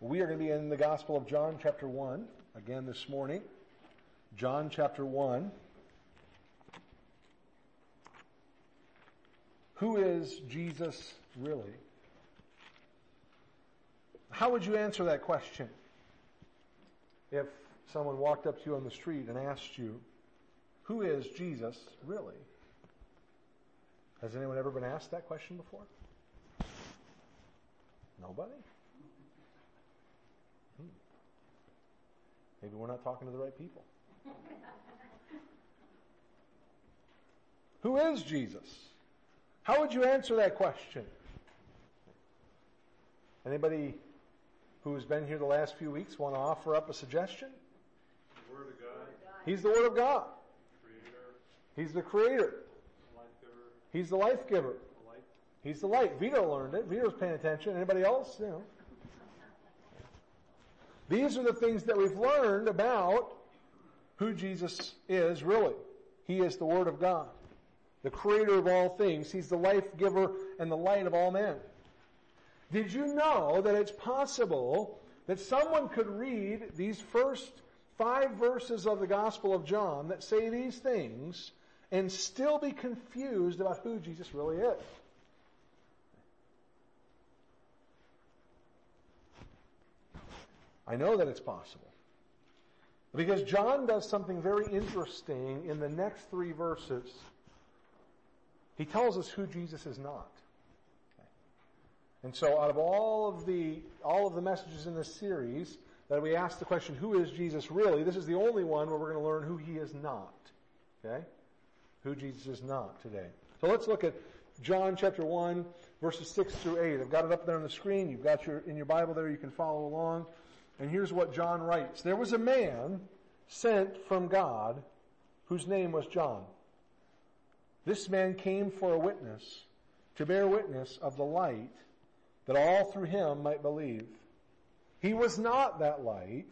We are going to be in the Gospel of John chapter 1 again this morning. John chapter 1. Who is Jesus really? How would you answer that question if someone walked up to you on the street and asked you, who is Jesus really? Has anyone ever been asked that question before? Nobody? Maybe we're not talking to the right people. Who is Jesus? How would you answer that question? Anybody who's been here the last few weeks want to offer up a suggestion? The Word of God. He's the Word of God. Creator. He's the Creator. He's the life giver. He's the light. Vito learned it. Vito's paying attention. Anybody else? You know. These are the things that we've learned about who Jesus is, really. He is the Word of God, the Creator of all things. He's the life giver and the light of all men. Did you know that it's possible that someone could read these first 5 verses of the Gospel of John that say these things and still be confused about who Jesus really is? I know that it's possible, because John does something very interesting in the next 3 verses. He tells us who Jesus is not. Okay. And so out of all of the messages in this series that we ask the question, who is Jesus really? This is the only one where we're going to learn who he is not. Okay? Who Jesus is not today. So let's look at John chapter 1, verses 6 through 8. I've got it up there on the screen. You've got in your Bible there. You can follow along. And here's what John writes. There was a man sent from God whose name was John. This man came for a witness, to bear witness of the light, that all through him might believe. He was not that light,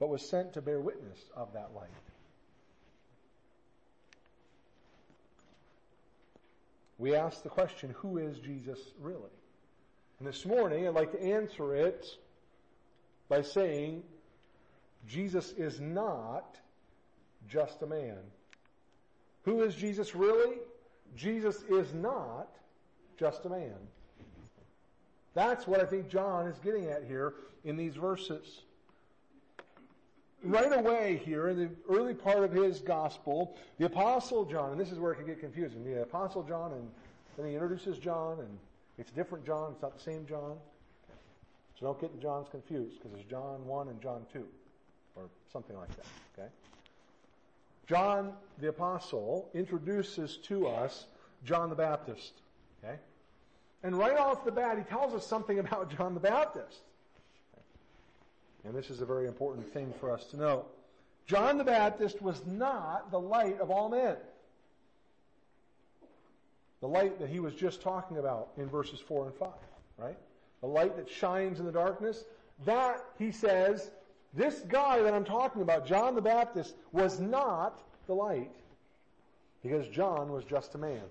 but was sent to bear witness of that light. We ask the question, who is Jesus really? And this morning I'd like to answer it by saying, Jesus is not just a man. Who is Jesus really? Jesus is not just a man. That's what I think John is getting at here in these verses. Right away here, in the early part of his gospel, the Apostle John, and this is where it can get confusing, the Apostle John, and then he introduces John, and it's a different John, it's not the same John. So don't get the Johns confused, because there's John 1 and John 2, or something like that, okay? John the Apostle introduces to us John the Baptist, okay? And right off the bat, he tells us something about John the Baptist. And this is a very important thing for us to know. John the Baptist was not the light of all men. The light that he was just talking about in verses 4 and 5, right? The light that shines in the darkness, that, he says, this guy that I'm talking about, John the Baptist, was not the light, because John was just a man.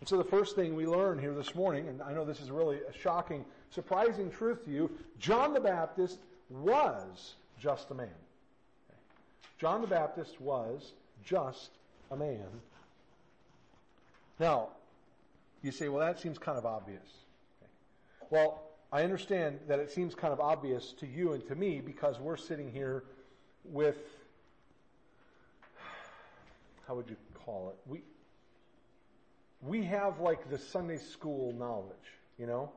And so the first thing we learn here this morning, and I know this is really a shocking, surprising truth to you, John the Baptist was just a man. John the Baptist was just a man. Now, you say, well, that seems kind of obvious. Well, I understand that it seems kind of obvious to you and to me, because we're sitting here with, how would you call it? We have like the Sunday school knowledge, you know?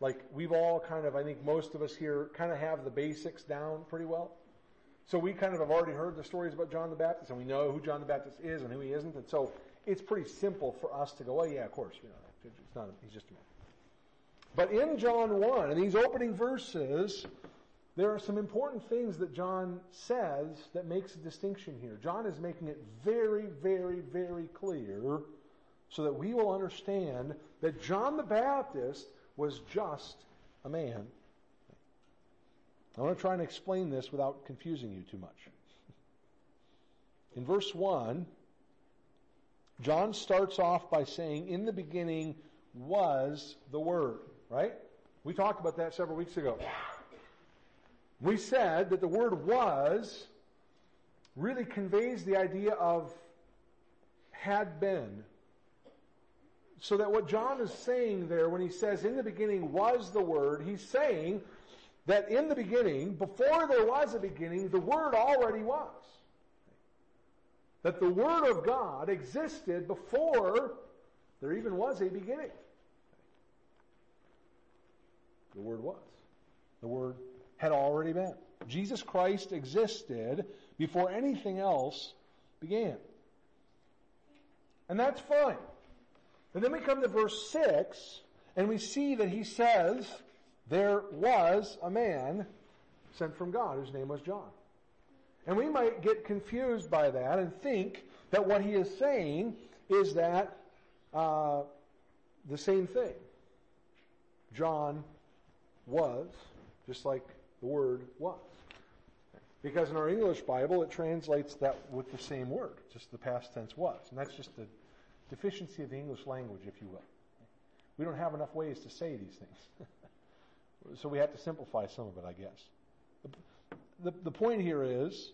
Like we've all kind of, I think most of us here kind of have the basics down pretty well. So we kind of have already heard the stories about John the Baptist, and we know who John the Baptist is and who he isn't. And so it's pretty simple for us to go, oh yeah, of course, you know, he's just a man. But in John 1, in these opening verses, there are some important things that John says that makes a distinction here. John is making it very, very, very clear so that we will understand that John the Baptist was just a man. I want to try and explain this without confusing you too much. In verse 1, John starts off by saying, in the beginning was the Word. Right? We talked about that several weeks ago. We said that the word was really conveys the idea of had been. So that what John is saying there when he says in the beginning was the Word, he's saying that in the beginning, before there was a beginning, the Word already was. That the Word of God existed before there even was a beginning. The Word was. The Word had already been. Jesus Christ existed before anything else began. And that's fine. And then we come to verse 6, and we see that he says, there was a man sent from God whose name was John. And we might get confused by that and think that what he is saying is that the same thing. John was, just like the word was. Because in our English Bible, it translates that with the same word, just the past tense was. And that's just the deficiency of the English language, if you will. We don't have enough ways to say these things. So we have to simplify some of it, I guess. The point here is,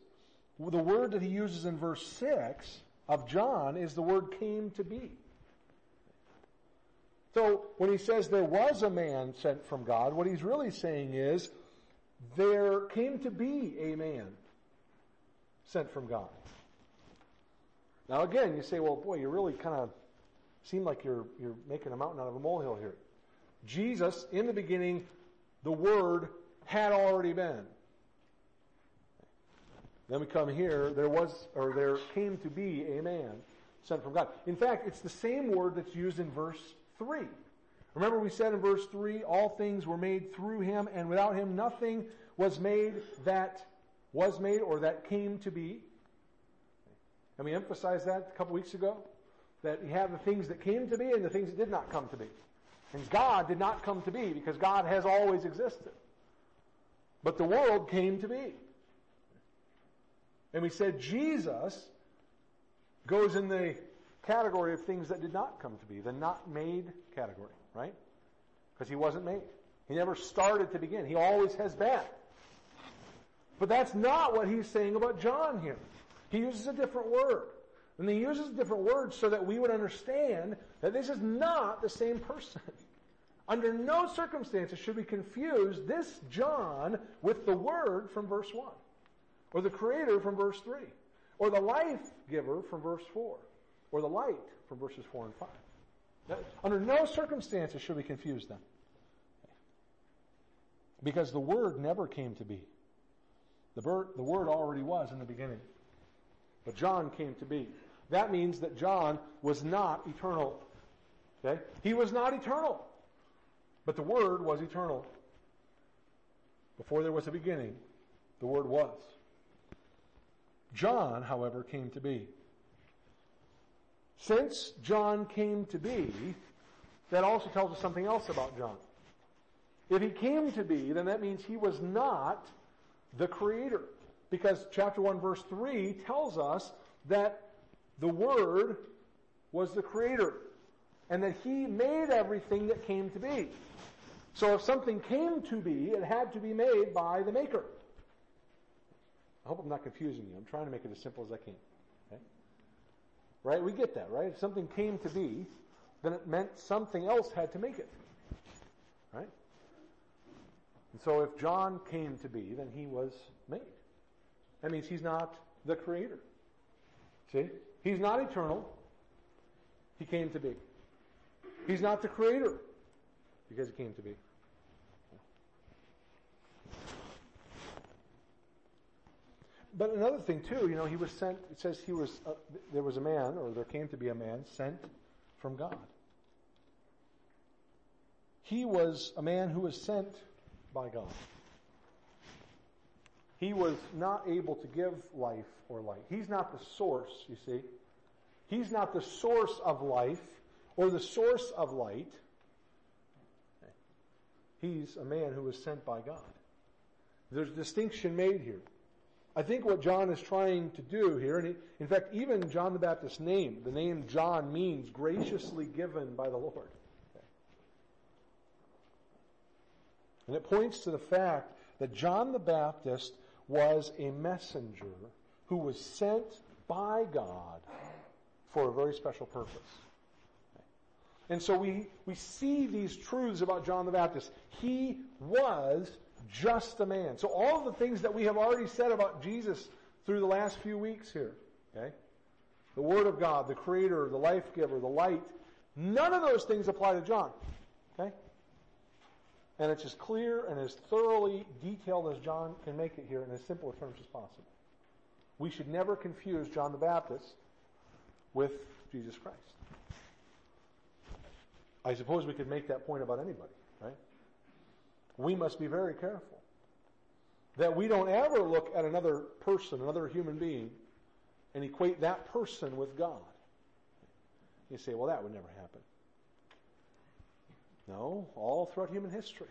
the word that he uses in verse 6 of John is the word came to be. So when he says there was a man sent from God, what he's really saying is, there came to be a man sent from God. Now again, you say, well, boy, you really kind of seem like you're making a mountain out of a molehill here. Jesus, in the beginning, the Word had already been. Then we come here, there came to be a man sent from God. In fact, it's the same word that's used in verse 3. Remember we said in verse 3, all things were made through him, and without him nothing was made that was made or that came to be. And we emphasized that a couple weeks ago, that you have the things that came to be and the things that did not come to be. And God did not come to be because God has always existed. But the world came to be. And we said Jesus goes in the category of things that did not come to be, the not made category, right? Because he wasn't made. He never started to begin. He always has been. But that's not what he's saying about John here. He uses a different word. And he uses different words so that we would understand that this is not the same person. Under no circumstances should we confuse this John with the Word from verse 1, or the Creator from verse 3, or the Life-Giver from verse 4, or the Light from verses 4 and 5. Under no circumstances should we confuse them. Because the Word never came to be. The Word already was in the beginning. But John came to be. That means that John was not eternal. Okay? He was not eternal. But the Word was eternal. Before there was a beginning, the Word was. John, however, came to be. Since John came to be, that also tells us something else about John. If he came to be, then that means he was not the Creator. Because chapter 1 verse 3 tells us that the Word was the Creator. And that he made everything that came to be. So if something came to be, it had to be made by the Maker. I hope I'm not confusing you. I'm trying to make it as simple as I can. Okay? Right? We get that, right? If something came to be, then it meant something else had to make it. Right? And so if John came to be, then he was made. That means he's not the Creator. See? He's not eternal. He came to be. He's not the Creator because he came to be. But another thing too, you know, he was sent, it says he was, there was a man, or there came to be a man sent from God. He was a man who was sent by God. He was not able to give life or light. He's not the source, you see. He's not the source of life or the source of light. He's a man who was sent by God. There's a distinction made here. I think what John is trying to do here, and in fact, even John the Baptist's name, the name John means graciously given by the Lord. And it points to the fact that John the Baptist was a messenger who was sent by God for a very special purpose. And so we see these truths about John the Baptist. He was just a man. So all the things that we have already said about Jesus through the last few weeks here, okay? The Word of God, the Creator, the Life Giver, the Light, none of those things apply to John, okay? And it's as clear and as thoroughly detailed as John can make it here in as simple terms as possible. We should never confuse John the Baptist with Jesus Christ. I suppose we could make that point about anybody, right? We must be very careful that we don't ever look at another person, another human being, and equate that person with God. You say, well, that would never happen. No, all throughout human history,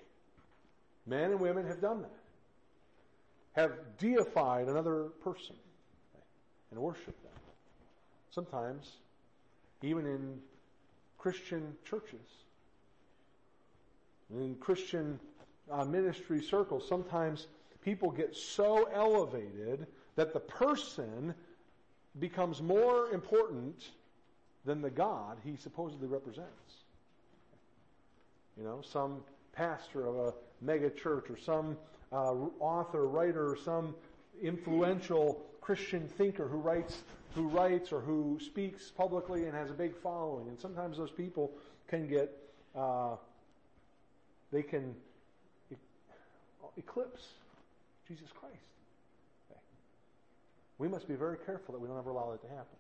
men and women have done that, have deified another person, right, and worshiped them. Sometimes, even in Christian churches, in Christian ministry circles, sometimes people get so elevated that the person becomes more important than the God he supposedly represents. You know, some pastor of a mega church or some author, writer, or some influential Christian thinker who writes or who speaks publicly and has a big following. And sometimes those people can get, they can eclipse Jesus Christ. Okay. We must be very careful that we don't ever allow that to happen.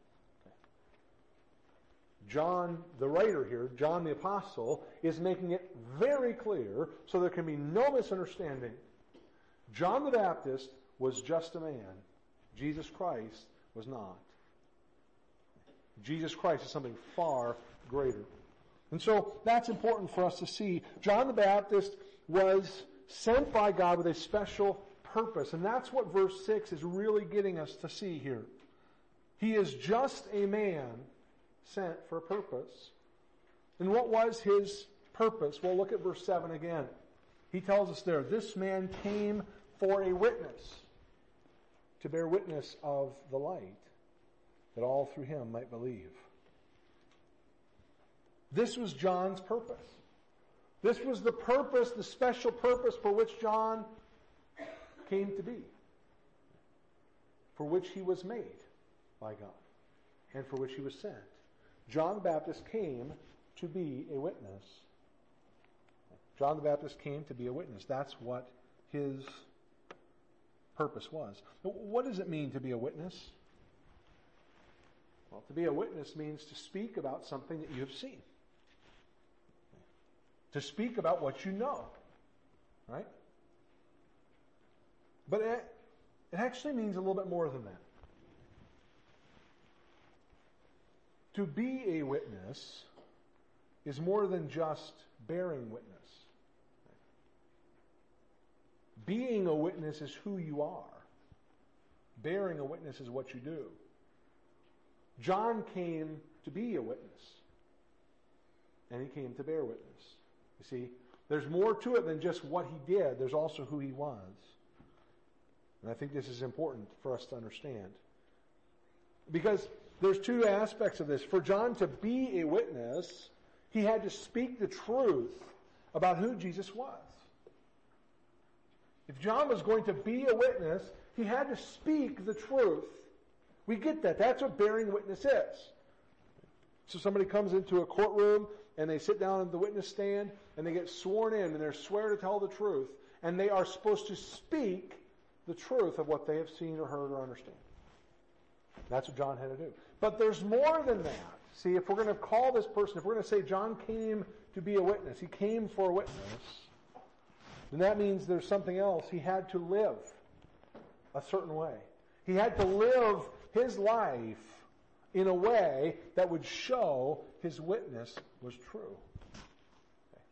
John, the writer here, John the Apostle, is making it very clear so there can be no misunderstanding. John the Baptist was just a man. Jesus Christ was not. Jesus Christ is something far greater. And so that's important for us to see. John the Baptist was sent by God with a special purpose. And that's what verse 6 is really getting us to see here. He is just a man sent for a purpose. And what was his purpose? Well, look at verse 7 again. He tells us there, this man came for a witness, to bear witness of the light, that all through him might believe. This was John's purpose. This was the purpose, the special purpose for which John came to be, for which he was made by God, and for which he was sent. John the Baptist came to be a witness. John the Baptist came to be a witness. That's what his purpose was. What does it mean to be a witness? Well, to be a witness means to speak about something that you have seen, to speak about what you know, right? But it actually means a little bit more than that. To be a witness is more than just bearing witness. Being a witness is who you are. Bearing a witness is what you do. John came to be a witness, and he came to bear witness. You see, there's more to it than just what he did. There's also who he was. And I think this is important for us to understand, because there's two aspects of this. For John to be a witness, he had to speak the truth about who Jesus was. If John was going to be a witness, he had to speak the truth. We get that. That's what bearing witness is. So somebody comes into a courtroom and they sit down at the witness stand and they get sworn in and they swear to tell the truth, and they are supposed to speak the truth of what they have seen or heard or understand. That's what John had to do. But there's more than that. See, if we're going to call this person, if we're going to say John came to be a witness, he came for a witness, then that means there's something else. He had to live a certain way. He had to live his life in a way that would show his witness was true. Okay.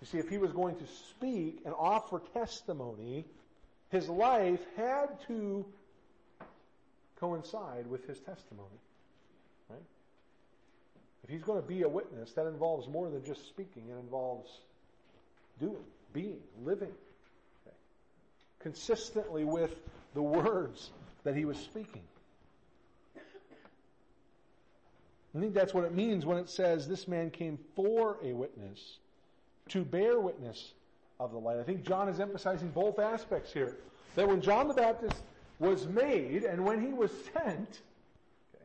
You see, if he was going to speak and offer testimony, his life had to coincide with his testimony, right? If he's going to be a witness, that involves more than just speaking. It involves doing. being, living, okay, consistently with the words that he was speaking. I think that's what it means when it says this man came for a witness, to bear witness of the light. I think John is emphasizing both aspects here. That when John the Baptist was made and when he was sent, okay,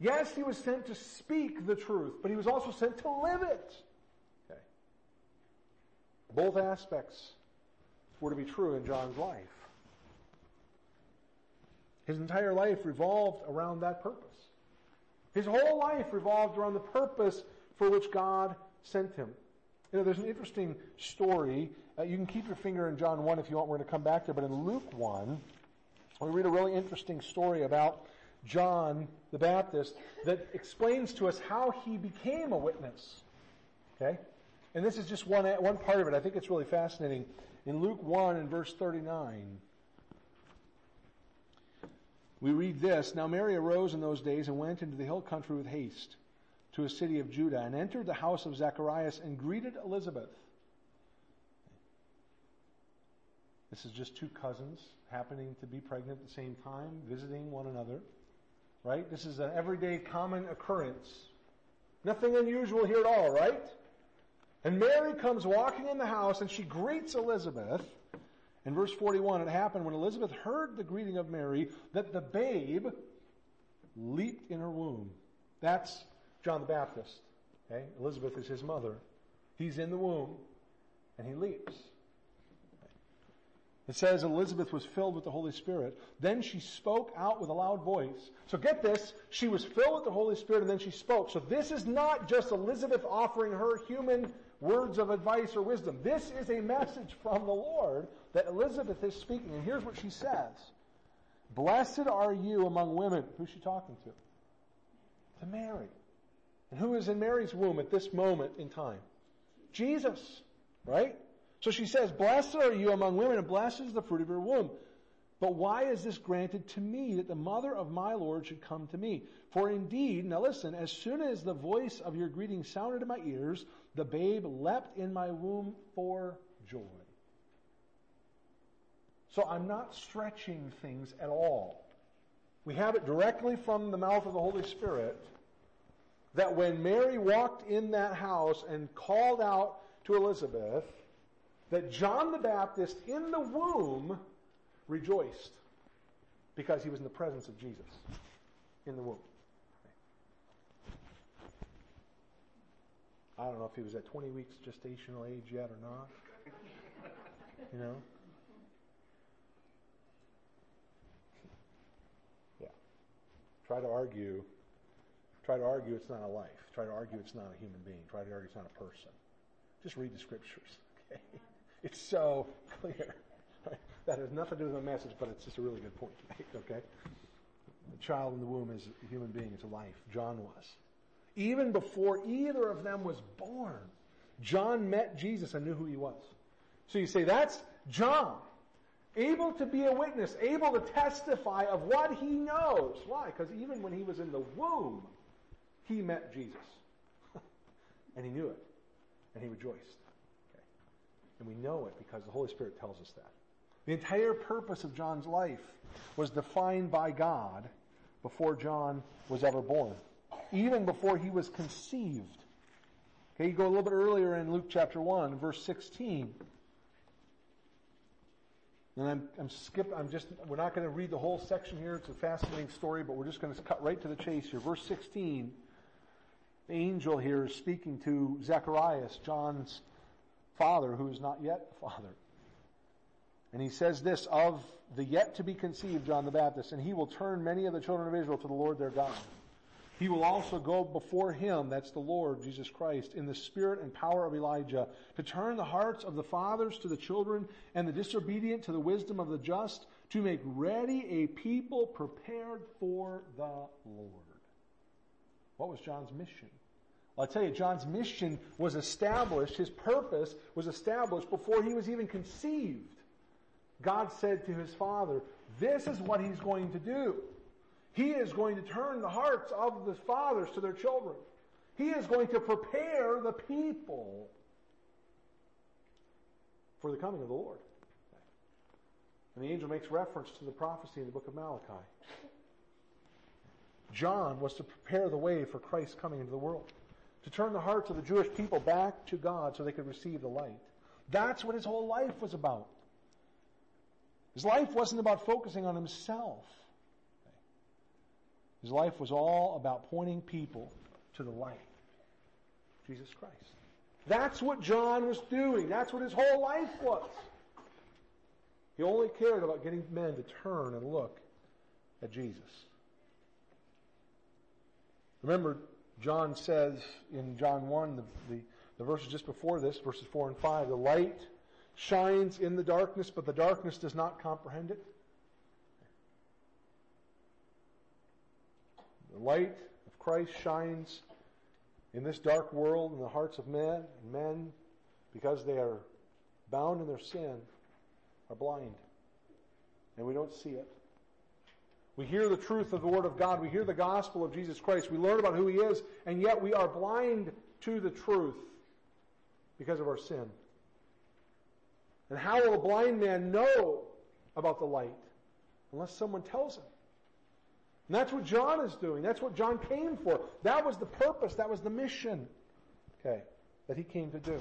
yes, he was sent to speak the truth, but he was also sent to live it. Okay. Both aspects were to be true in John's life. His entire life revolved around that purpose. His whole life revolved around the purpose for which God sent him. You know, there's an interesting story. You can keep your finger in John 1 if you want. We're going to come back there. But in Luke 1, we read a really interesting story about John the Baptist that explains to us how he became a witness. Okay? And this is just one part of it. I think it's really fascinating. In Luke 1 and verse 39... we read this, "Now Mary arose in those days and went into the hill country with haste to a city of Judah and entered the house of Zacharias and greeted Elizabeth." This is just two cousins happening to be pregnant at the same time, visiting one another. Right? This is an everyday common occurrence. Nothing unusual here at all, right? And Mary comes walking in the house and she greets Elizabeth. In verse 41, it happened when Elizabeth heard the greeting of Mary that the babe leaped in her womb. That's John the Baptist. Okay? Elizabeth is his mother. He's in the womb, and he leaps. It says Elizabeth was filled with the Holy Spirit. Then she spoke out with a loud voice. So get this, she was filled with the Holy Spirit, and then she spoke. So this is not just Elizabeth offering her human words of advice or wisdom. This is a message from the Lord that Elizabeth is speaking. And here's what she says. "Blessed are you among women." Who's she talking to? To Mary. And who is in Mary's womb at this moment in time? Jesus. Right? So she says, "Blessed are you among women, and blessed is the fruit of your womb. But why is this granted to me, that the mother of my Lord should come to me? For indeed," now listen, "as soon as the voice of your greeting sounded in my ears, the babe leapt in my womb for joy." So I'm not stretching things at all. We have it directly from the mouth of the Holy Spirit that when Mary walked in that house and called out to Elizabeth, that John the Baptist in the womb rejoiced because he was in the presence of Jesus in the womb. I don't know if he was at 20 weeks gestational age yet or not. You know? Yeah. Try to argue it's not a life. Try to argue it's not a human being. Try to argue it's not a person. Just read the scriptures. Okay? It's so clear. That has nothing to do with my message, but it's just a really good point to make, okay? The child in the womb is a human being. It's a life. John was. Even before either of them was born, John met Jesus and knew who he was. So you say, that's John, able to be a witness, able to testify of what he knows. Why? Because even when he was in the womb, he met Jesus. And he knew it. And he rejoiced. Okay? And we know it because the Holy Spirit tells us that. The entire purpose of John's life was defined by God before John was ever born, even before he was conceived. Okay, you go a little bit earlier in Luke chapter 1, verse 16. And we're not going to read the whole section here. It's a fascinating story, but we're just going to cut right to the chase here. Verse 16, the angel here is speaking to Zacharias, John's father, who is not yet a father. And he says this, of the yet-to-be-conceived John the Baptist, "And he will turn many of the children of Israel to the Lord their God. He will also go before him," that's the Lord, Jesus Christ, "in the spirit and power of Elijah, to turn the hearts of the fathers to the children and the disobedient to the wisdom of the just, to make ready a people prepared for the Lord." What was John's mission? I'll tell you, John's mission was established, his purpose was established before he was even conceived. God said to his father, this is what he's going to do. He is going to turn the hearts of the fathers to their children. He is going to prepare the people for the coming of the Lord. And the angel makes reference to the prophecy in the book of Malachi. John was to prepare the way for Christ's coming into the world, to turn the hearts of the Jewish people back to God so they could receive the light. That's what his whole life was about. His life wasn't about focusing on himself. His life was all about pointing people to the light, Jesus Christ. That's what John was doing. That's what his whole life was. He only cared about getting men to turn and look at Jesus. Remember, John says in John 1, the verses just before this, verses 4 and 5, the light shines in the darkness, but the darkness does not comprehend it. The light of Christ shines in this dark world, in the hearts of men, and men, because they are bound in their sin, are blind. And we don't see it. We hear the truth of the Word of God. We hear the gospel of Jesus Christ. We learn about who He is, and yet we are blind to the truth because of our sin. And how will a blind man know about the light unless someone tells him? And that's what John is doing. That's what John came for. That was the purpose. That was the mission, okay, that he came to do.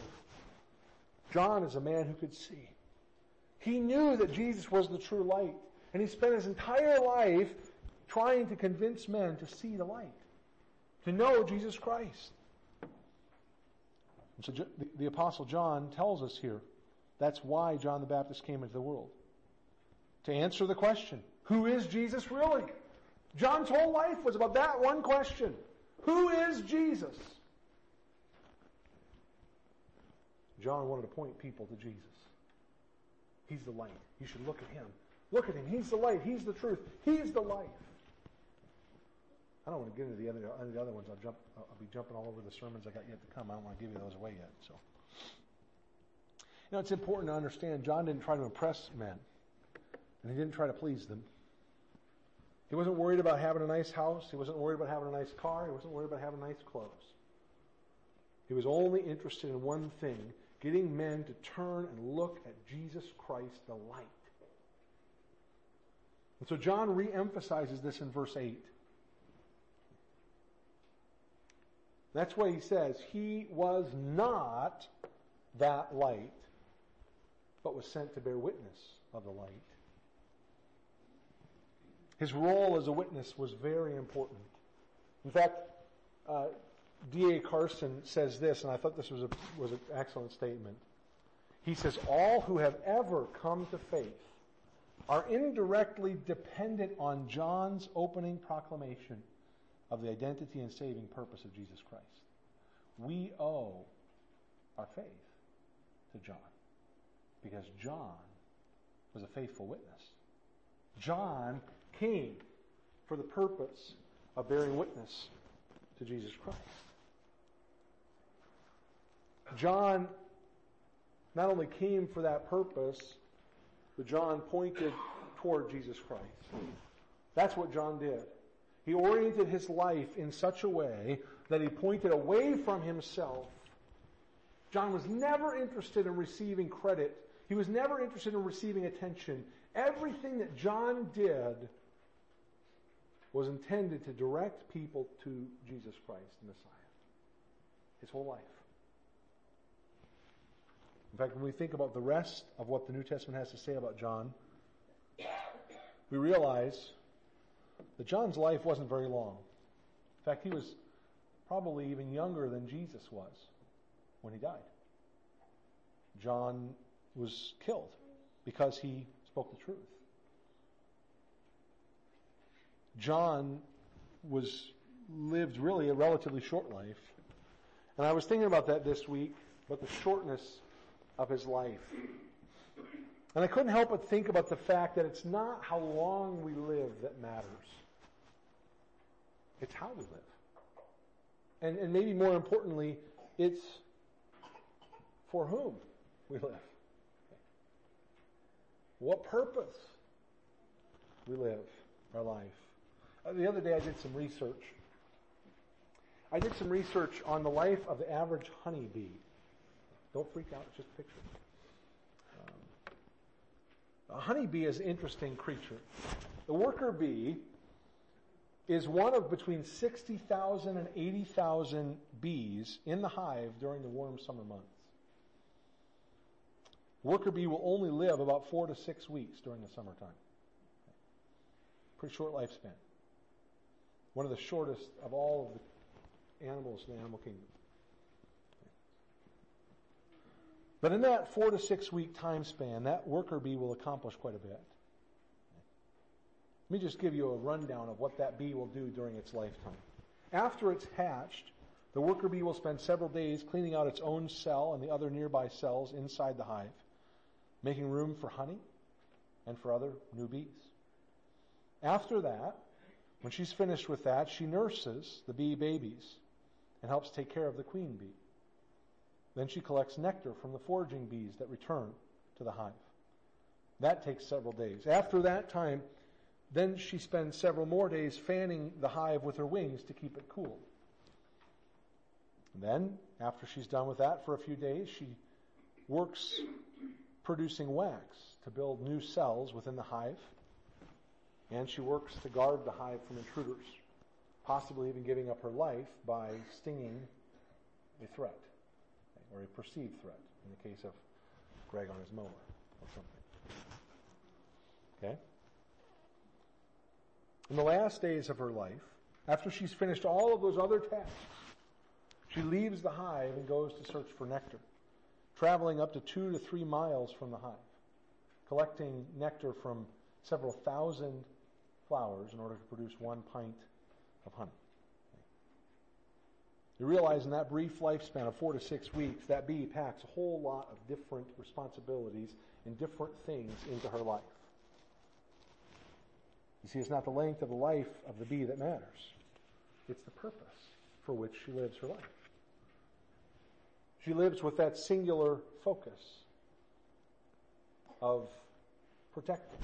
John is a man who could see. He knew that Jesus was the true light. And he spent his entire life trying to convince men to see the light, to know Jesus Christ. And so the Apostle John tells us here, that's why John the Baptist came into the world. To answer the question, who is Jesus really? John's whole life was about that one question. Who is Jesus? John wanted to point people to Jesus. He's the light. You should look at Him. Look at Him. He's the light. He's the truth. He's the life. I don't want to get into the other ones. I'll be jumping all over the sermons I got yet to come. I don't want to give you those away yet. So, you know, it's important to understand John didn't try to impress men. And he didn't try to please them. He wasn't worried about having a nice house. He wasn't worried about having a nice car. He wasn't worried about having nice clothes. He was only interested in one thing, getting men to turn and look at Jesus Christ, the light. And so John re-emphasizes this in verse 8. That's why he says, He was not that light, but was sent to bear witness of the light. His role as a witness was very important. In fact, D.A. Carson says this, and I thought this was an excellent statement. He says, all who have ever come to faith are indirectly dependent on John's opening proclamation of the identity and saving purpose of Jesus Christ. We owe our faith to John, because John was a faithful witness. John came for the purpose of bearing witness to Jesus Christ. John not only came for that purpose, but John pointed toward Jesus Christ. That's what John did. He oriented his life in such a way that he pointed away from himself. John was never interested in receiving credit. He was never interested in receiving attention. Everything that John did was intended to direct people to Jesus Christ, the Messiah. His whole life. In fact, when we think about the rest of what the New Testament has to say about John, we realize that John's life wasn't very long. In fact, he was probably even younger than Jesus was when he died. John was killed because he spoke the truth. John lived really a relatively short life. And I was thinking about that this week, about the shortness of his life. And I couldn't help but think about the fact that it's not how long we live that matters. It's how we live. And maybe more importantly, it's for whom we live. What purpose we live our life. The other day I did some research. I did some research on the life of the average honeybee. Don't freak out, it's just a picture. honeybee is an interesting creature. The worker bee is one of between 60,000 and 80,000 bees in the hive during the warm summer months. Worker bee will only live about 4 to 6 weeks during the summertime. Pretty short lifespan. One of the shortest of all of the animals in the animal kingdom. But in that 4 to 6 week time span, that worker bee will accomplish quite a bit. Let me just give you a rundown of what that bee will do during its lifetime. After it's hatched, the worker bee will spend several days cleaning out its own cell and the other nearby cells inside the hive, making room for honey and for other new bees. After that, when she's finished with that, she nurses the bee babies and helps take care of the queen bee. Then she collects nectar from the foraging bees that return to the hive. That takes several days. After that time, then she spends several more days fanning the hive with her wings to keep it cool. And then, after she's done with that for a few days, she works producing wax to build new cells within the hive. And she works to guard the hive from intruders, possibly even giving up her life by stinging a threat, or a perceived threat, in the case of Greg on his mower or something. Okay? In the last days of her life, after she's finished all of those other tasks, she leaves the hive and goes to search for nectar, traveling up to 2 to 3 miles from the hive, collecting nectar from several thousand flowers in order to produce 1 pint of honey. You realize in that brief lifespan of 4 to 6 weeks, that bee packs a whole lot of different responsibilities and different things into her life. You see, it's not the length of the life of the bee that matters. It's the purpose for which she lives her life. She lives with that singular focus of protecting,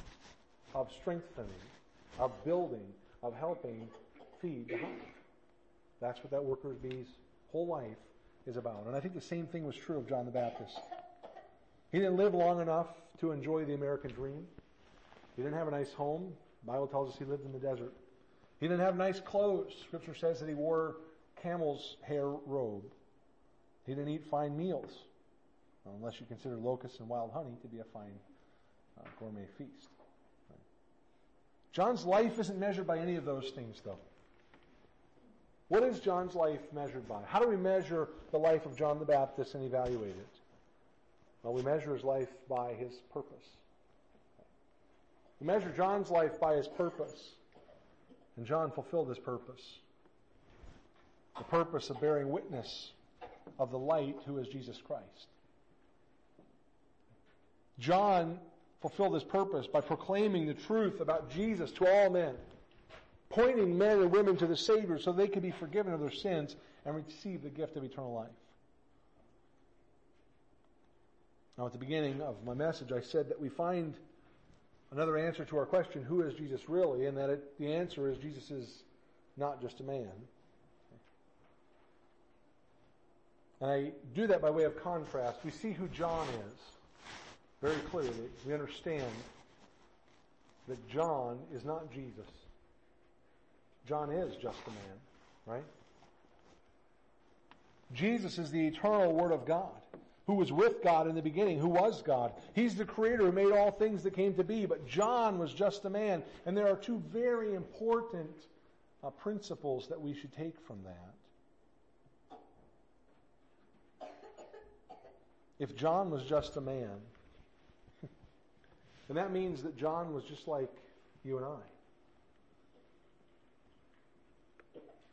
of strengthening, of building, of helping feed the hive. That's what that worker bee's whole life is about. And I think the same thing was true of John the Baptist. He didn't live long enough to enjoy the American dream. He didn't have a nice home. The Bible tells us he lived in the desert. He didn't have nice clothes. Scripture says that he wore camel's hair robe. He didn't eat fine meals, unless you consider locusts and wild honey to be a fine gourmet feast. Right? John's life isn't measured by any of those things, though. What is John's life measured by? How do we measure the life of John the Baptist and evaluate it? Well, we measure his life by his purpose. We measure John's life by his purpose. And John fulfilled his purpose. The purpose of bearing witness of the light who is Jesus Christ. John fulfilled his purpose by proclaiming the truth about Jesus to all men, pointing men and women to the Savior so they could be forgiven of their sins and receive the gift of eternal life. Now, at the beginning of my message, I said that we find another answer to our question, who is Jesus really? And that the answer is Jesus is not just a man. And I do that by way of contrast. We see who John is very clearly. We understand that John is not Jesus. John is just a man, right? Jesus is the eternal Word of God, who was with God in the beginning, who was God. He's the Creator who made all things that came to be, but John was just a man. And there are two very important principles that we should take from that. If John was just a man, then that means that John was just like you and I.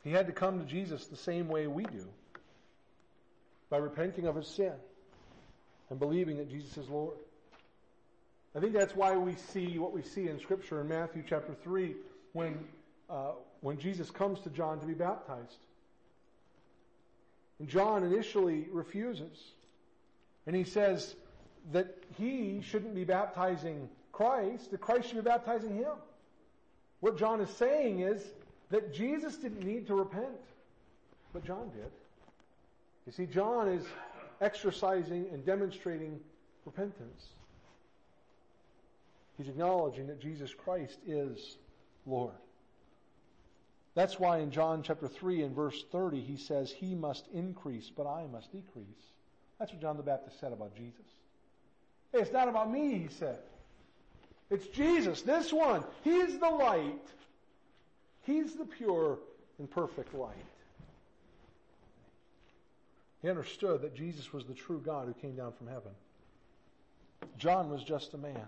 He had to come to Jesus the same way we do, by repenting of his sin and believing that Jesus is Lord. I think that's why we see what we see in Scripture in Matthew chapter 3 when Jesus comes to John to be baptized. And John initially refuses. And he says that he shouldn't be baptizing Christ, that Christ should be baptizing him. What John is saying is that Jesus didn't need to repent, but John did. You see, John is exercising and demonstrating repentance. He's acknowledging that Jesus Christ is Lord. That's why in John chapter 3 and verse 30, he says, he must increase, but I must decrease. That's what John the Baptist said about Jesus. Hey, it's not about me, he said. It's Jesus, this one. He's the light. He's the pure and perfect light. He understood that Jesus was the true God who came down from heaven. John was just a man.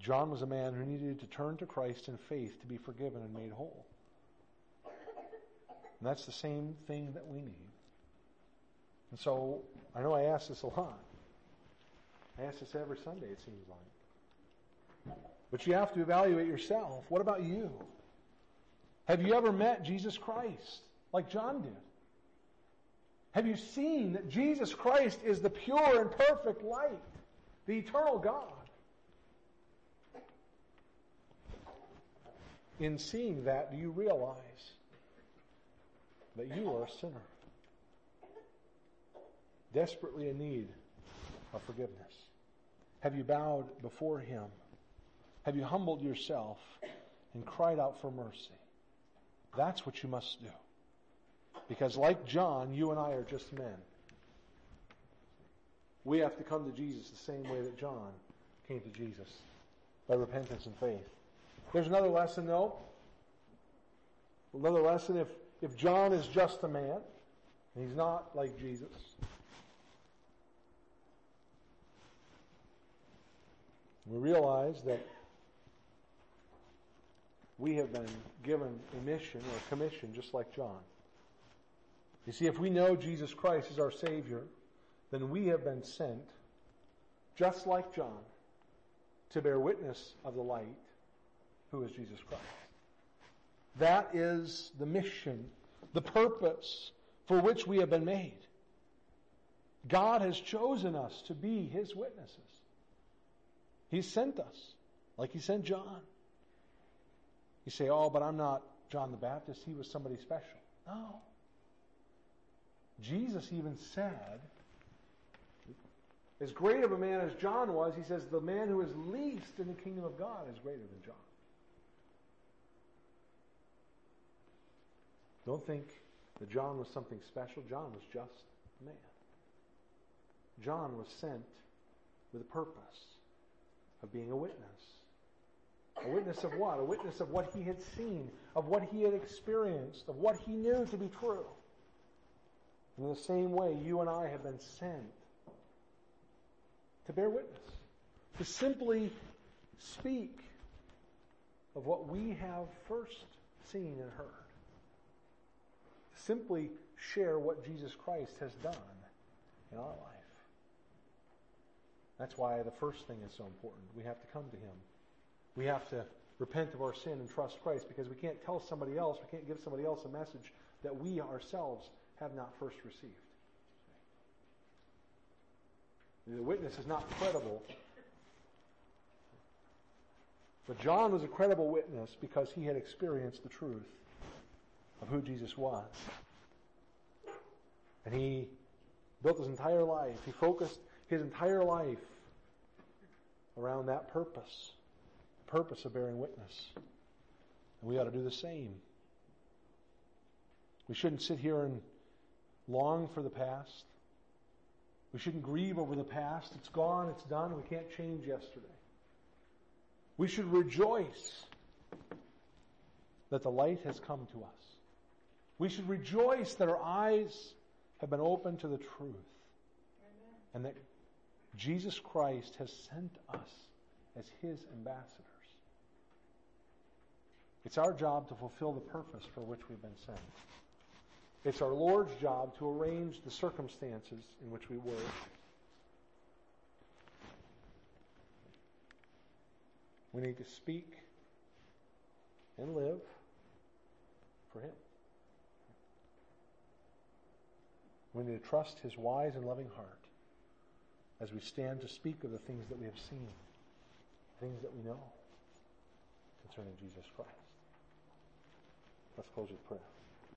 John was a man who needed to turn to Christ in faith to be forgiven and made whole. And that's the same thing that we need. And so, I know I ask this a lot. I ask this every Sunday, it seems like. But you have to evaluate yourself. What about you? Have you ever met Jesus Christ like John did? Have you seen that Jesus Christ is the pure and perfect light, the eternal God? In seeing that, do you realize that you are a sinner, desperately in need of forgiveness? Have you bowed before Him? Have you humbled yourself and cried out for mercy? That's what you must do. Because like John, you and I are just men. We have to come to Jesus the same way that John came to Jesus, by repentance and faith. There's another lesson, though. Another lesson, if John is just a man, and he's not like Jesus, we realize that we have been given a mission or a commission just like John. You see, if we know Jesus Christ is our Savior, then we have been sent, just like John, to bear witness of the light, who is Jesus Christ. That is the mission, the purpose for which we have been made. God has chosen us to be His witnesses. He sent us, like He sent John. You say, oh, but I'm not John the Baptist. He was somebody special. No. Jesus even said, as great of a man as John was, he says, the man who is least in the kingdom of God is greater than John. Don't think that John was something special. John was just a man. John was sent with a purpose of being a witness. A witness of what? A witness of what he had seen, of what he had experienced, of what he knew to be true. In the same way, you and I have been sent to bear witness, to simply speak of what we have first seen and heard. Simply share what Jesus Christ has done in our life. That's why the first thing is so important. We have to come to Him. We have to repent of our sin and trust Christ, because we can't tell somebody else, we can't give somebody else a message that we ourselves have not first received. The witness is not credible. But John was a credible witness because he had experienced the truth of who Jesus was. And he built his entire life, he focused his entire life around that purpose, the purpose of bearing witness. And we ought to do the same. We shouldn't sit here and long for the past. We shouldn't grieve over the past. It's gone, it's done, we can't change yesterday. We should rejoice that the light has come to us. We should rejoice that our eyes have been opened to the truth. Amen. And that Jesus Christ has sent us as His ambassadors. It's our job to fulfill the purpose for which we've been sent. It's our Lord's job to arrange the circumstances in which we work. We need to speak and live for Him. We need to trust His wise and loving heart as we stand to speak of the things that we have seen, things that we know concerning Jesus Christ. Let's close with prayer.